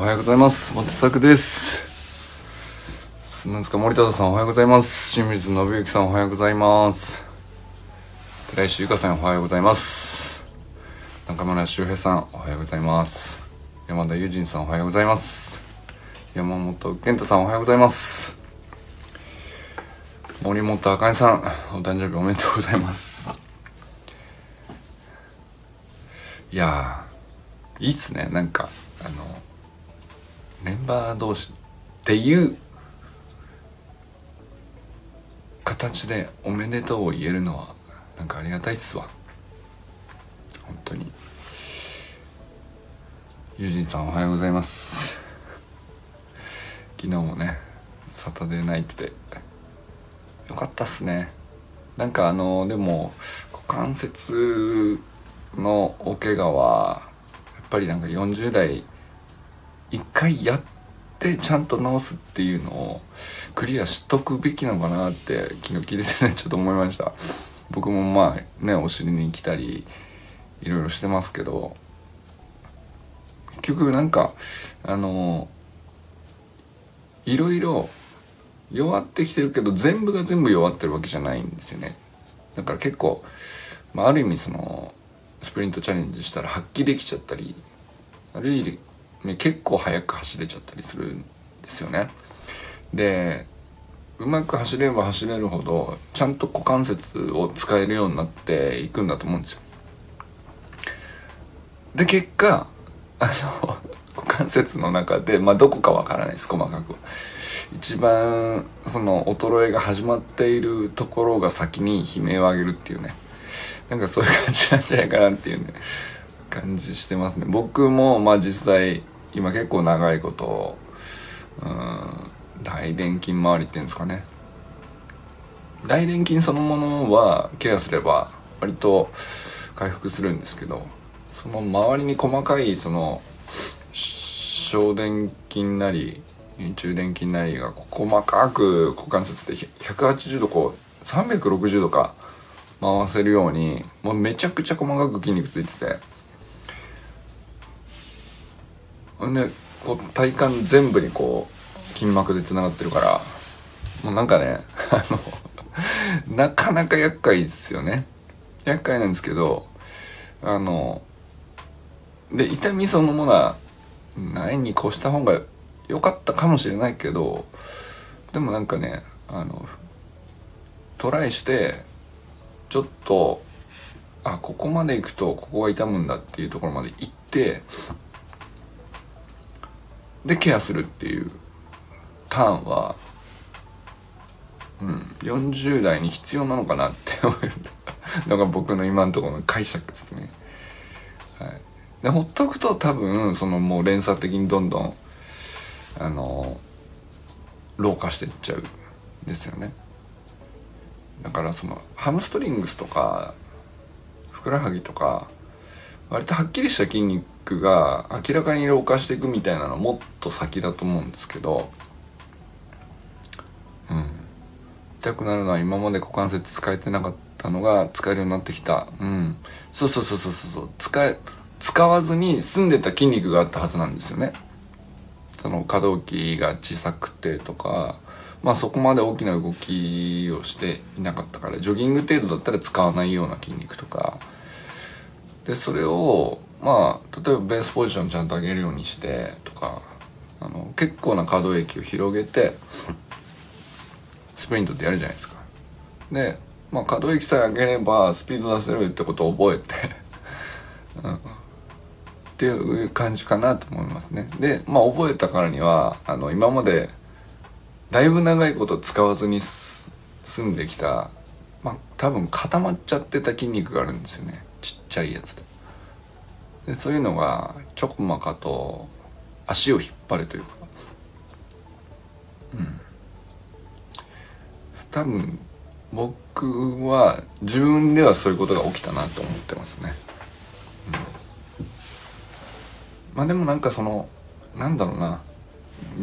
おはようございます。またさくです。なんですか、森田さんおはようございます。清水信之さんおはようございます。寺石ゆかさんおはようございます。中村修平さんおはようございます。山田友人さんおはようございます。山本健太さんおはようございます。森本あかねさんお誕生日おめでとうございます。いやー、いいっすね。なんかメンバー同士っていう形でおめでとうを言えるのはなんかありがたいっすわ。本当に。ゆうじんさんおはようございます。昨日もね、サタデーナイトでよかったっすね。なんかでも股関節のお怪我はやっぱりなんか40代一回やってちゃんと治すっていうのをクリアしとくべきなのかなって昨日聞いててね、ちょっと思いました。僕もまあね、お尻に来たりいろいろしてますけど、結局なんかいろいろ弱ってきてるけど、全部が全部弱ってるわけじゃないんですよね。だから結構、まあ、ある意味そのスプリントチャレンジしたら発揮できちゃったり、ある意味結構速く走れちゃったりするんですよね。で、うまく走れば走れるほどちゃんと股関節を使えるようになっていくんだと思うんですよ。で、結果股関節の中で、まあ、どこかわからないです、細かく一番その衰えが始まっているところが先に悲鳴を上げるっていうね、なんかそういう感じなんじゃないかなっていうね感じしてますね。僕もまあ実際今結構長いこと大臀筋周りっていうんですかね、大臀筋そのものはケアすれば割と回復するんですけど、その周りに細かいその小臀筋なり中臀筋なりが細かく股関節で180度こう360度か回せるように、もうめちゃくちゃ細かく筋肉ついてて、でこう体幹全部にこう筋膜でつながってるから、もうなんかねなかなか厄介ですよね。厄介なんですけど、で痛みそのものはないに越した方が良かったかもしれないけど、でもなんかねトライしてちょっとここまで行くとここが痛むんだっていうところまで行って、でケアするっていうターンは、40代に必要なのかなって思うのが僕の今のところの解釈ですね。はい、でほっとくと多分そのもう連鎖的にどんどん老化していっちゃうんですよね。だからそのハムストリングスとかふくらはぎとか割とはっきりした筋肉が明らかに老化していくみたいなのはもっと先だと思うんですけど、痛くなるのは今まで股関節使えてなかったのが使えるようになってきた。使わずに済んでた筋肉があったはずなんですよね。その可動域が小さくてとか、まあそこまで大きな動きをしていなかったから、ジョギング程度だったら使わないような筋肉とかで、それをまあ例えばベースポジションちゃんと上げるようにしてとか、結構な可動域を広げてスプリントってやるじゃないですか。で、まあ、可動域さえ上げればスピード出せるってことを覚えてっていう感じかなと思いますね。で、まあ、覚えたからには今までだいぶ長いこと使わずに済んできた、まあ、多分固まっちゃってた筋肉があるんですよね、ちっちゃいやつ でそういうのがちょこまかと足を引っ張るというか、多分僕は自分ではそういうことが起きたなと思ってますね。まあでもなんかそのなんだろうな、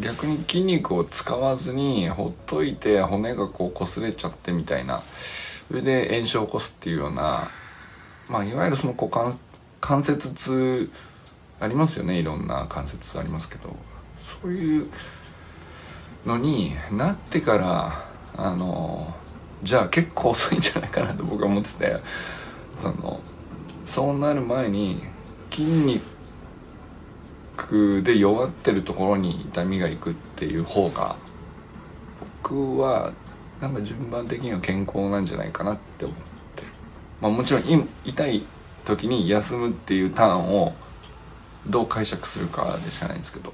逆に筋肉を使わずにほっといて骨がこう擦れちゃってみたいな、それで炎症を起こすっていうような、まあ、いわゆるその股関節痛ありますよね、いろんな関節痛ありますけど、そういうのになってからじゃあ結構遅いんじゃないかなと僕は思ってて、そうなる前に筋肉で弱ってるところに痛みがいくっていう方が僕はなんか順番的には健康なんじゃないかなって思ってる。まあもちろん痛い時に休むっていうターンをどう解釈するかでしかないんですけど、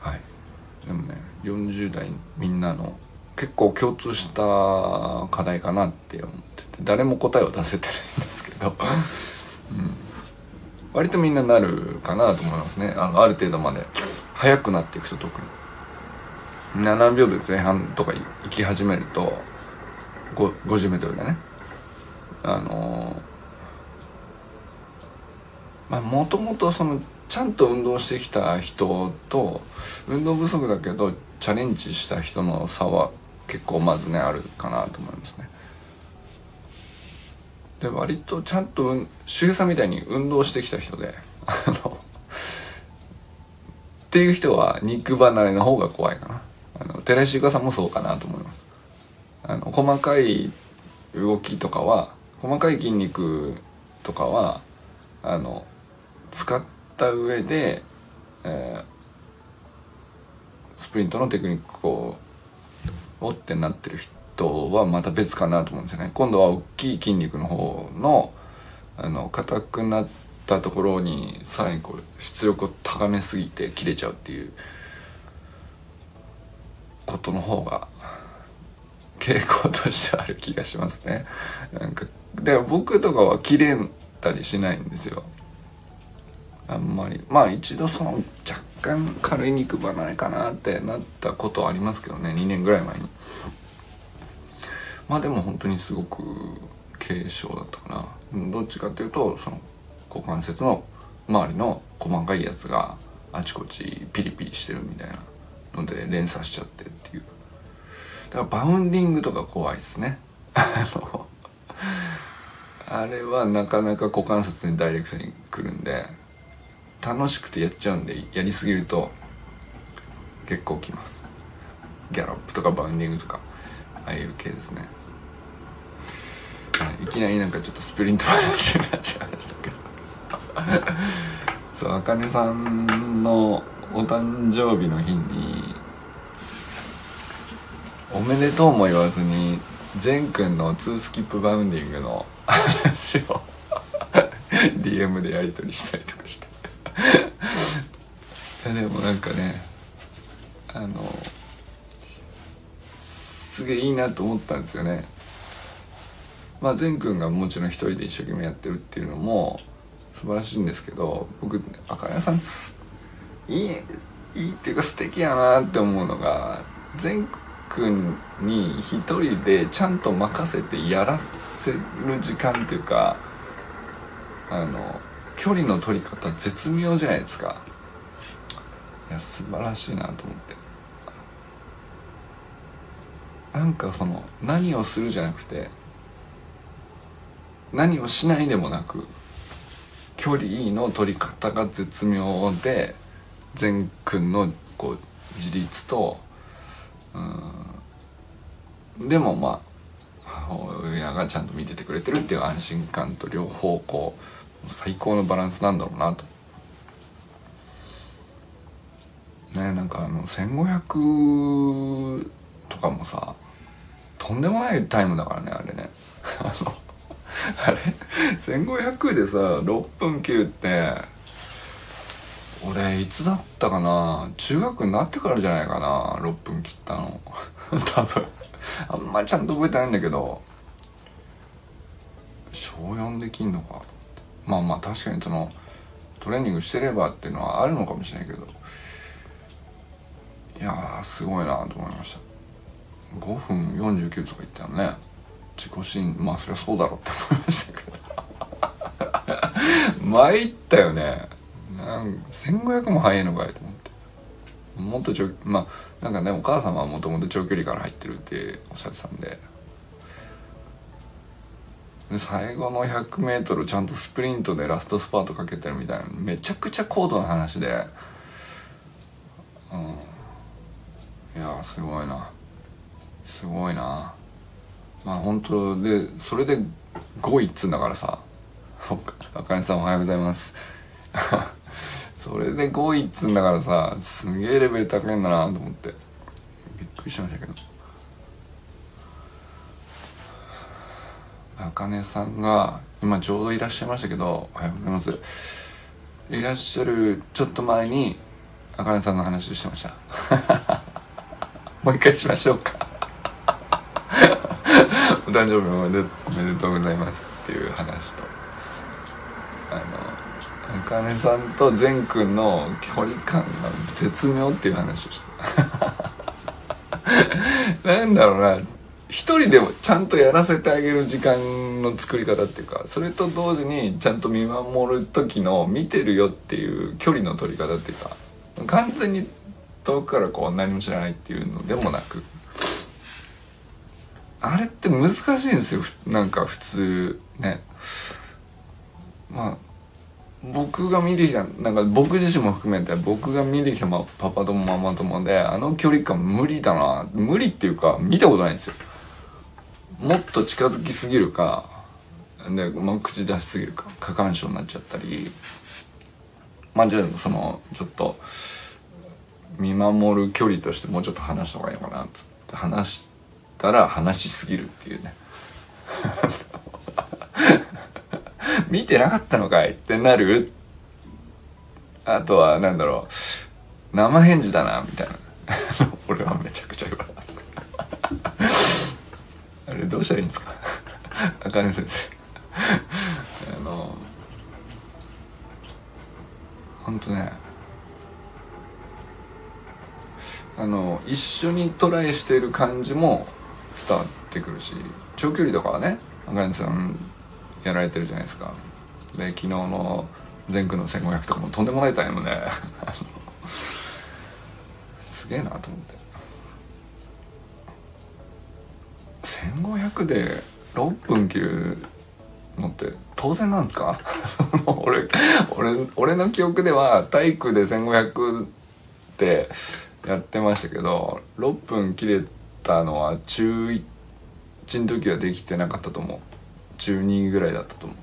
はい。でもね、40代みんなの結構共通した課題かなって思ってて、誰も答えを出せてないんですけど、割とみんななるかなと思いますね。ある程度まで早くなっていくと、特に7秒で前半とか行き始めると50メートルでね、もともとちゃんと運動してきた人と運動不足だけどチャレンジした人の差は結構まずねあるかなと思いますね。で割とちゃんと周さんみたいに運動してきた人でっていう人は肉離れの方が怖いかな。寺石ゆかさんもそうかなと思います。細かい動きとかは、細かい筋肉とかは使った上で、スプリントのテクニックをってなってる人はまた別かなと思うんですよね。今度は大きい筋肉の方の硬くなってところにさらに出力を高めすぎて切れちゃうっていうことの方が傾向としてある気がしますね。なんかで僕とかは切れたりしないんですよ、あんまり。まあ一度若干軽い肉離れかなってなったことはありますけどね、2年ぐらい前に。まあでも本当にすごく軽症だったかな。どっちかっていうと股関節の周りの細かいやつがあちこちピリピリしてるみたいなので連鎖しちゃってっていう。だからバウンディングとか怖いですねあれはなかなか股関節にダイレクトに来るんで、楽しくてやっちゃうんで、やりすぎると結構きます。ギャロップとかバウンディングとかああいう系ですね。いきなりなんかちょっとスプリント話になっちゃいましたけどそう、あかねさんのお誕生日の日におめでとうも言わずに善くんの2スキップバウンディングの話をDM でやり取りしたりとかしてでもなんかね、すげえいいなと思ったんですよね。まあ善くんがもちろん一人で一生懸命やってるっていうのも素晴らしいんですけど、僕あかねさんいいっていうか素敵やなって思うのが、善くんに一人でちゃんと任せてやらせる時間っていうか、距離の取り方絶妙じゃないですか。いや素晴らしいなと思って、なんか何をするじゃなくて何をしないでもなく、距離の取り方が絶妙で、善くんの自立と、でも母親がちゃんと見ててくれてるっていう安心感と両方最高のバランスなんだろうなと。ね、なんか1500とかもさ、とんでもないタイムだからね、あれね。1500でさ6分切るって、俺いつだったかな、中学になってからじゃないかな、6分切ったの多分あんまちゃんと覚えてないんだけど、小4で切んのか。まあ確かにトレーニングしてればっていうのはあるのかもしれないけど、いやーすごいなと思いました。5分49とかいったよね、自己心。まあそりゃそうだろうって思いましたけど参ったよね。なんか1500も早いのかいと思って、もっとなんかね、お母様はもともと長距離から入ってるっておっしゃってたんで、で最後の 100m ちゃんとスプリントでラストスパートかけてるみたいな、めちゃくちゃ高度な話で、うん、いやーすごいな。まあ本当で、それで5位っつんだからさ、あかねさんおはようございますそれで5位っつんだからさ、すげえレベル高いんだなと思ってびっくりしましたけど、あかねさんが今ちょうどいらっしゃいましたけど、おはようございます、いらっしゃるちょっと前にあかねさんの話してましたもう一回しましょうかお誕生日おめでとうございますっていう話と、あかねさんと善くんの距離感が絶妙っていう話をしたなんだろうな、一人でもちゃんとやらせてあげる時間の作り方っていうか、それと同時にちゃんと見守る時の見てるよっていう距離の取り方っていうか、完全に遠くからこう何も知らないっていうのでもなく、あれって難しいんですよ、なんか普通ね。まあ僕が見てきた、なんか僕自身も含めて僕が見てきたパパともママともで、あの距離感無理だな、無理っていうか見たことないんですよ。もっと近づきすぎるかで、まあ、口出しすぎるか、過干渉になっちゃったり、まあじゃあそのちょっと見守る距離としてもうちょっと話した方がいいのかなっつって話したら話しすぎるっていうね見てなかったのかいってなる。あとはなんだろう、生返事だなみたいな俺はめちゃくちゃ言われますあれどうしたらいいんですかあかね先生ほんとね、一緒にトライしてる感じも伝わってくるし、長距離とかはね、あかねさんやられてるじゃないですか。で、昨日の全区の1500とかもとんでもないタイムで、ね、すげえなと思って。1500で6分切るのって当然なんですか俺の記憶では体育で1500ってやってましたけど、6分切れたのは中1の時はできてなかったと思う。中2ぐらいだったと思う。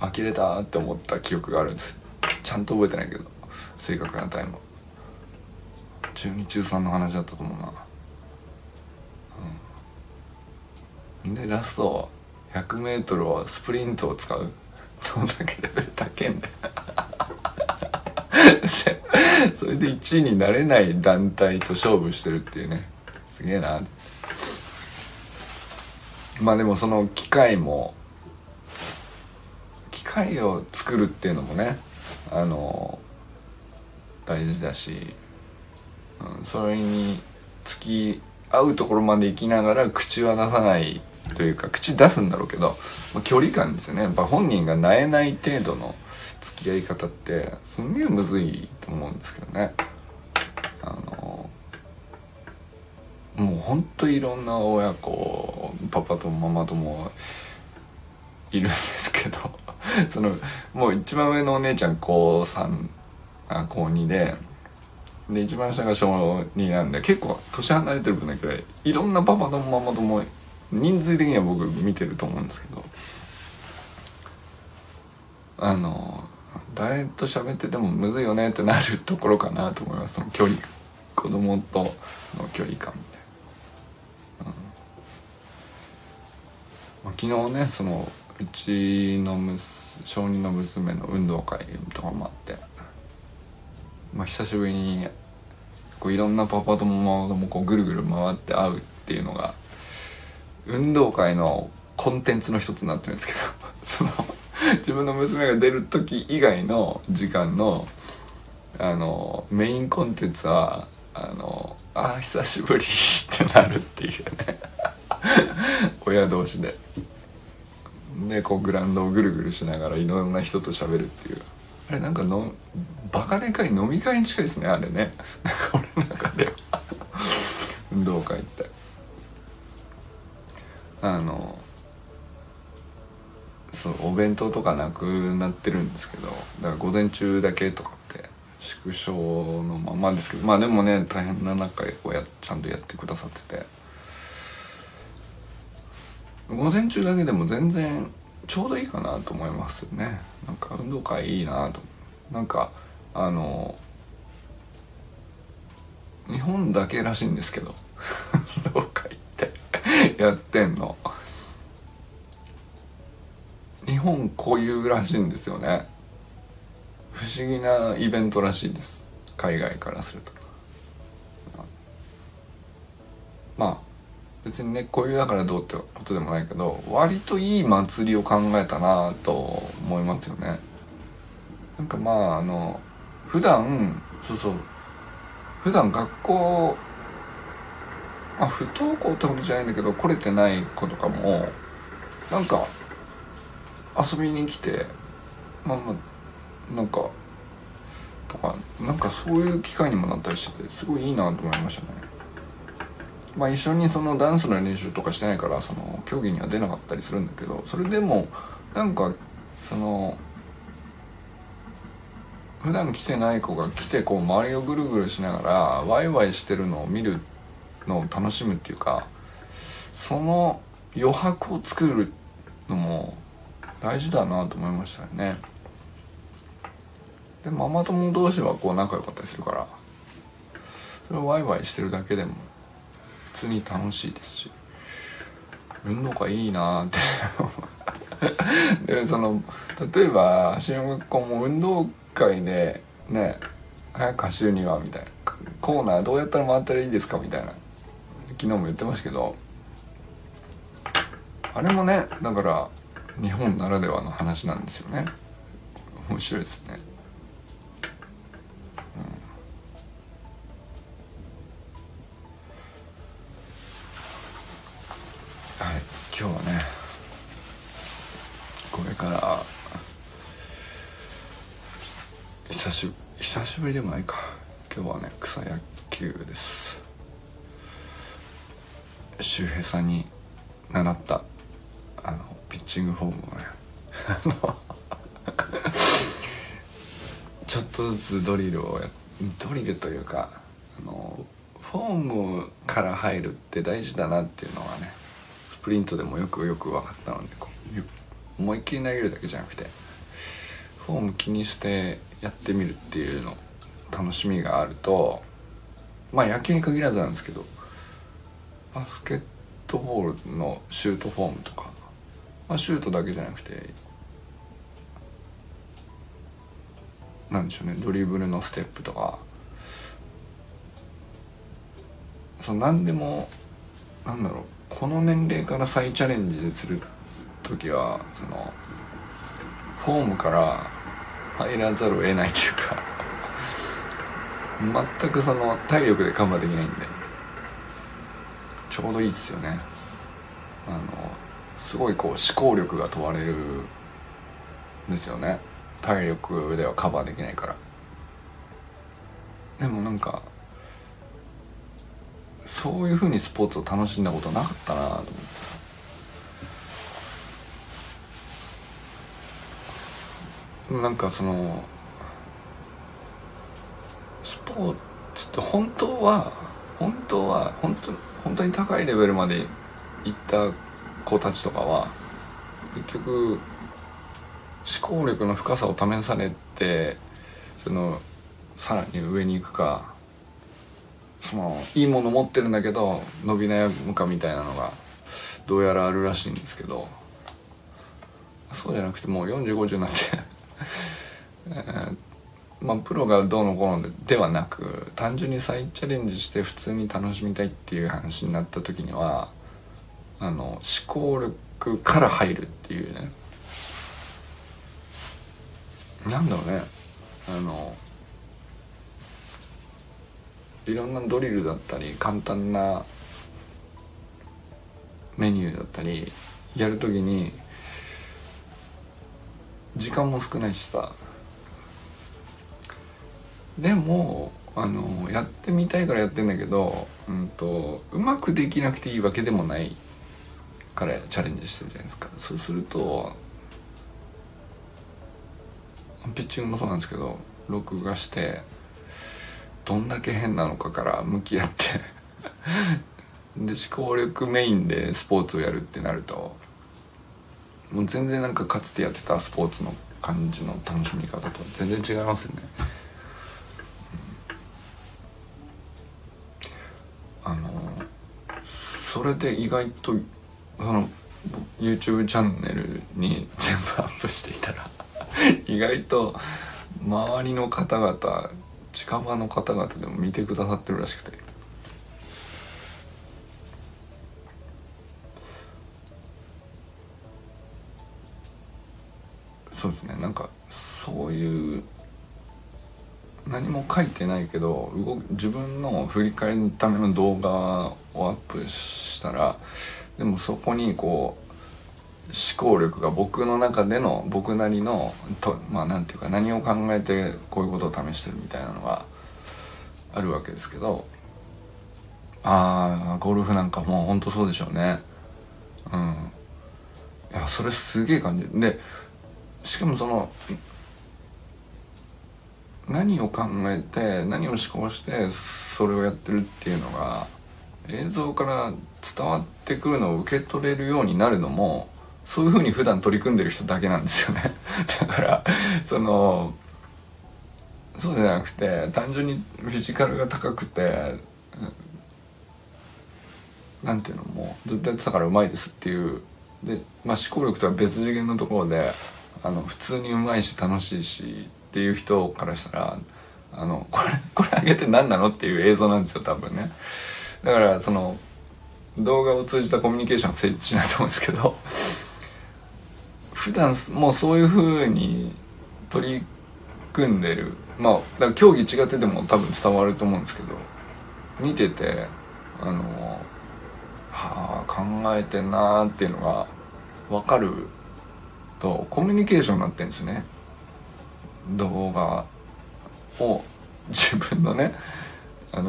あ、切れたって思った記憶があるんです。ちゃんと覚えてないけど、正確なタイム中2中3の話だったと思うな。で、ラスト 100m はスプリントを使う。どんだけレベル高いんだよそれで1位になれない団体と勝負してるっていうね、すげえな。まあでもその機械を作るっていうのもね、大事だし、それにつき合うところまで行きながら口は出さないというか、口出すんだろうけど、まあ、距離感ですよね。やっぱ本人がなえない程度の付き合い方ってすんげえむずいと思うんですけどね。もうほんといろんな親子、パパとママともいるんですけどそのもう一番上のお姉ちゃん高3、高2で一番下が小2なんで、結構年離れてる分だけでいろんなパパとママとも人数的には僕見てると思うんですけど、誰と喋っててもむずいよねってなるところかなと思います。その距離、子供との距離感みたいな、まあ、昨日ね、そのうちの小2の娘の運動会とかもあって、まあ、久しぶりにこういろんなパパとママともこうぐるぐる回って会うっていうのが運動会のコンテンツの一つになってるんですけどその自分の娘が出る時以外の時間のメインコンテンツはあ久しぶりってなるっていうね親同士でこうグラウンドをぐるぐるしながらいろんな人と喋るっていう、あれなんかのバカでかい飲み会に近いですね、あれね。なんか俺の中では運動会ってそうお弁当とかなくなってるんですけど、だから午前中だけとかって縮小のままですけど、まあでもね大変な中こうちゃんとやってくださってて、午前中だけでも全然ちょうどいいかなと思いますよね。なんか運動会いいなと、なんか日本だけらしいんですけど運動会ってやってんの日本固有らしいんですよね。不思議なイベントらしいです、海外からすると。まあ別にね固有だからどうってことでもないけど、割といい祭りを考えたなと思いますよね。なんかまあ普段普段学校、まあ、不登校ってことじゃないんだけど来れてない子とかもなんか遊びに来て、まあなんかとかなんかそういう機会にもなったりしてて、すごいいいなと思いましたね。まあ一緒にそのダンスの練習とかしてないからその競技には出なかったりするんだけど、それでもなんかその普段来てない子が来てこう周りをぐるぐるしながらワイワイしてるのを見るのを楽しむっていうか、その余白を作るのも大事だなと思いましたよね。でママ友同士はこう仲良かったりするから、それをワイワイしてるだけでも普通に楽しいですし、運動会いいなってで例えば走りの学校も運動会でね、早く走るにはみたいなコーナーどうやったら回ったらいいですかみたいな昨日も言ってましたけど、あれもねだから日本ならではの話なんですよね。面白いですね。今日はねこれから久しぶりでもないか、今日はね草野球です。周平さんに習ったピッチングフォームをねちょっとずつドリルというかフォームから入るって大事だなっていうのはねスプリントでもよく分かったので、こう思いっきり投げるだけじゃなくてフォーム気にしてやってみるっていうの楽しみがあると、まあ野球に限らずなんですけどバスケットボールのシュートフォームとか、まあ、シュートだけじゃなくてなんでしょうね、ドリブルのステップとか何でもなんだろう、この年齢から再チャレンジするときはそのフォームから入らざるを得ないというか全くその体力でカバーできないんでちょうどいいですよね。すごいこう思考力が問われるんですよね、体力ではカバーできないから。でもなんかそういう風にスポーツを楽しんだことなかったなと思って、なんかスポーツって本当に高いレベルまで行った子たちとかは結局思考力の深さを試されてさらに上に行くか、いいもの持ってるんだけど伸び悩むかみたいなのがどうやらあるらしいんですけど、そうじゃなくてもう40、50になってまあプロがどうのこうのではなく、単純に再チャレンジして普通に楽しみたいっていう話になった時には思考力から入るっていうね、なんだろうね、いろんなドリルだったり簡単なメニューだったりやるときに時間も少ないしさ、でもやってみたいからやってんだけど、うまくできなくていいわけでもないからチャレンジしてるじゃないですか。そうするとピッチングもそうなんですけど、録画してどんだけ変なのかから向き合ってで思考力メインでスポーツをやるってなると、もう全然なんかかつてやってたスポーツの感じの楽しみ方と全然違いますよね。それで意外とその YouTube チャンネルに全部アップしていたら意外と周りの方々、近場の方々でも見てくださってるらしくて、そうですね、なんかそういう何も書いてないけど自分の振り返るための動画をアップしたら、でもそこにこう思考力が僕の中での僕なりのまあなんていうか、何を考えてこういうことを試してるみたいなのがあるわけですけど、ああゴルフなんかもうほんとそうでしょうね。うん、いやそれすげえ感じで、しかもその何を考えて何を思考してそれをやってるっていうのが映像から伝わってくるのを受け取れるようになるのも、そういう風に普段取り組んでる人だけなんですよねだからそうじゃなくて単純にフィジカルが高くて、なんていうの、もうずっとやってたからうまいですっていうで、まあ、思考力とは別次元のところで普通にうまいし楽しいしっていう人からしたらこれ上げて何なのっていう映像なんですよ、多分ね。だからその動画を通じたコミュニケーションは成立しないと思うんですけど普段もうそういう風に取り組んでる、まあだから競技違ってても多分伝わると思うんですけど、見ててはあ考えてんなーっていうのが分かるとコミュニケーションになってるんですよね。動画を自分のね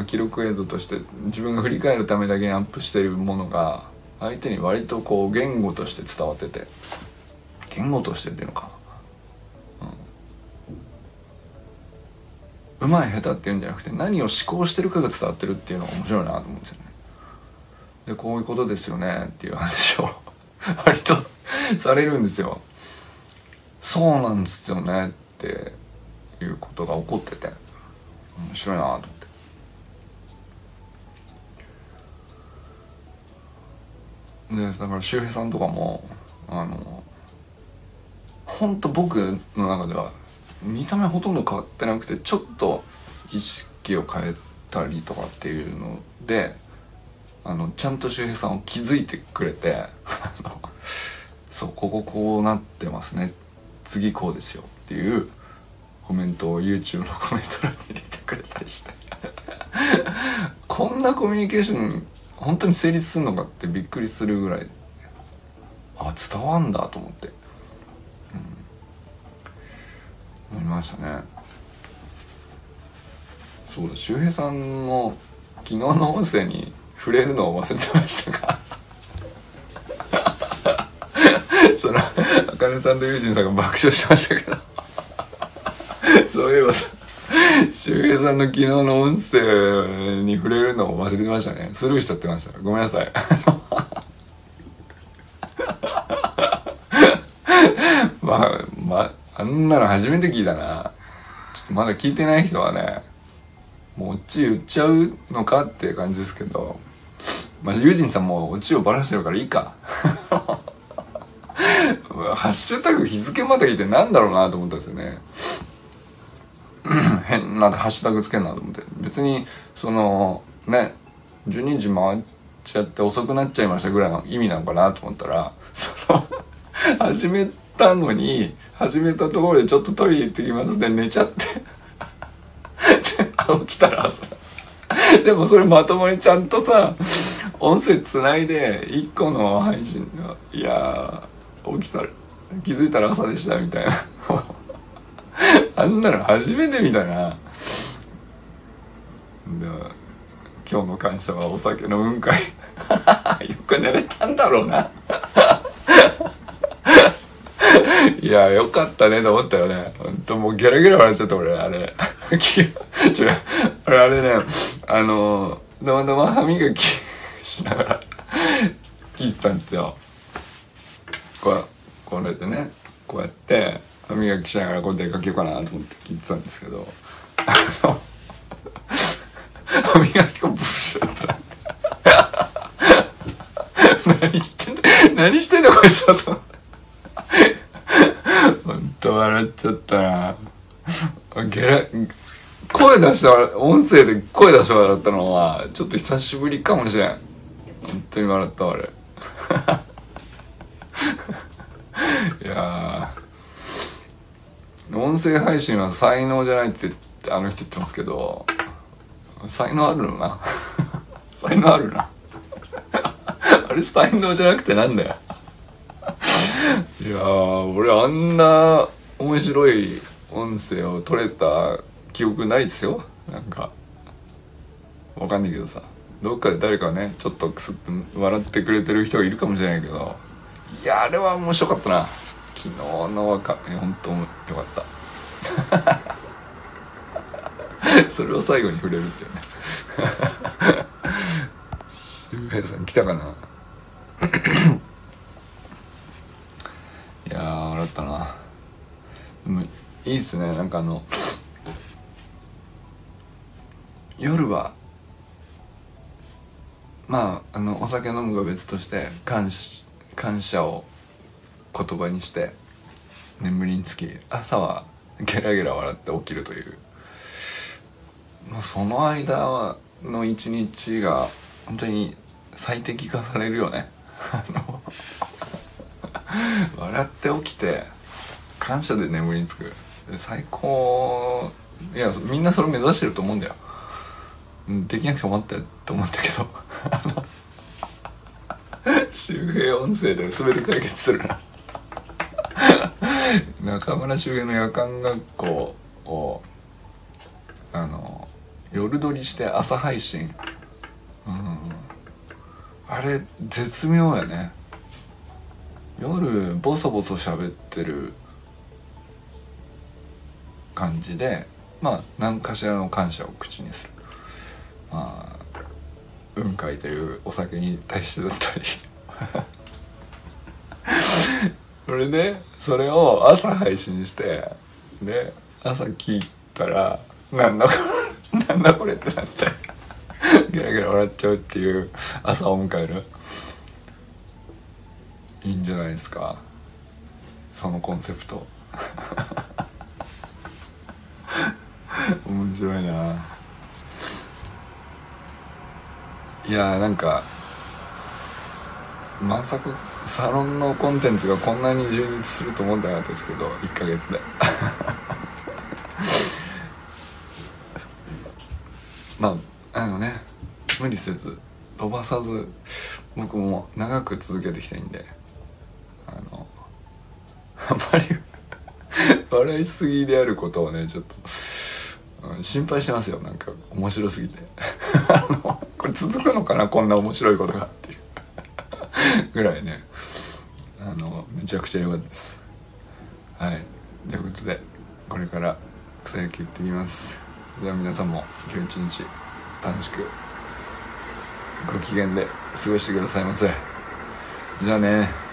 記録映像として自分が振り返るためだけにアップしてるものが相手に割とこう言語として伝わってて、言語としてっていうのかな、うん、上手い下手っていうんじゃなくて何を思考してるかが伝わってるっていうのが面白いなと思うんですよね。でこういうことですよねっていう話を割とされるんですよ。そうなんですよねっていうことが起こってて面白いなと思って、でだから周平さんとかもほんと僕の中では見た目ほとんど変わってなくて、ちょっと意識を変えたりとかっていうのでちゃんと周平さんを気づいてくれてそうこうなってますね、次こうですよっていうコメントを YouTube のコメント欄に入れてくれたりしてこんなコミュニケーション本当に成立するのかってびっくりするぐらい、あ伝わんだと思って、うん、思いましたね。そうだ、周平さんの昨日の音声に触れるのを忘れてましたかそのあかねさんと友人さんが爆笑してましたけどそういえば周平さんの昨日の音声に触れるのを忘れてましたね。スルーしちゃってました。ごめんなさいまああんなの初めて聞いたな。ちょっとまだ聞いてない人はね、もうオチ言っちゃうのかっていう感じですけど、まあ友人さんもオチをバラしてるからいいかハッシュタグ日付まで聞いてなんだろうなと思ったんですよね変なハッシュタグつけんなと思って、別にそのね12時回っちゃって遅くなっちゃいましたぐらいの意味なのかなと思ったら、その始めたのに始めたところでちょっとトイレ行ってきますで寝ちゃってで起きたら朝でもそれまともにちゃんとさ音声つないで1個の配信がいや起きたら気づいたら朝でしたみたいなあんなの初めて見たな。今日の感謝はお酒の雲海よく寝れたんだろうないやよかったねと思ったよね。ほんともうギャラギャラ笑っちゃった俺あれあれね、たまたま歯磨きしながら聞いてたんですよ。これでね、こうやって歯磨きしながらこう出かけようかなと思って聞いてたんですけど、歯磨き粉ブシュッとなって何してんのこいつだと思ってほんと笑っちゃったな。声出して笑、音声で声出して笑ったのはちょっと久しぶりかもしれん。ほんとに笑ったあれいや音声配信は才能じゃないってあの人言ってますけど、才能あるのな才能あるなあれ才能じゃなくてなんだよいやー俺あんな面白い音声を撮れた記憶ないですよ。なんかわかんないけどさ、どっかで誰かねちょっとクスッと笑ってくれてる人がいるかもしれないけど、いやあれは面白かったな。昨日の本当によかったそれを最後に触れるっていうね周平さん来たかないやー笑ったな。でもいいですね、なんか夜はまあお酒飲むが別として感謝を言葉にして眠りにつき、朝はゲラゲラ笑って起きるという、まあ、その間の一日が本当に最適化されるよね笑って起きて感謝で眠りにつく、最高。いやみんなそれ目指してると思うんだよ。できなくてもあったと思うんだけど周平音声で全て解決するな中村周平の夜間学校を夜撮りして朝配信、あれ絶妙やね。夜ボソボソ喋ってる感じで、まあ何かしらの感謝を口にする、まあ雲海というお酒に対してだったりそれでそれを朝配信して、で朝聞いたらなんだこれってなってゲラゲラ笑っちゃうっていう朝を迎える。いいんじゃないですかそのコンセプト面白いな。いやーなんかまさかサロンのコンテンツがこんなに充実すると思ってなかったですけど、1ヶ月でまあね無理せず飛ばさず僕も長く続けていきたいんで、あんまり笑いすぎであることをねちょっと、心配してますよ。なんか面白すぎてこれ続くのかなこんな面白いことがっていうぐらいね、めちゃくちゃ良かったです。はい、ということでこれから草野球行ってきます。では皆さんも今日一日楽しくご機嫌で過ごしてくださいませ。じゃあね。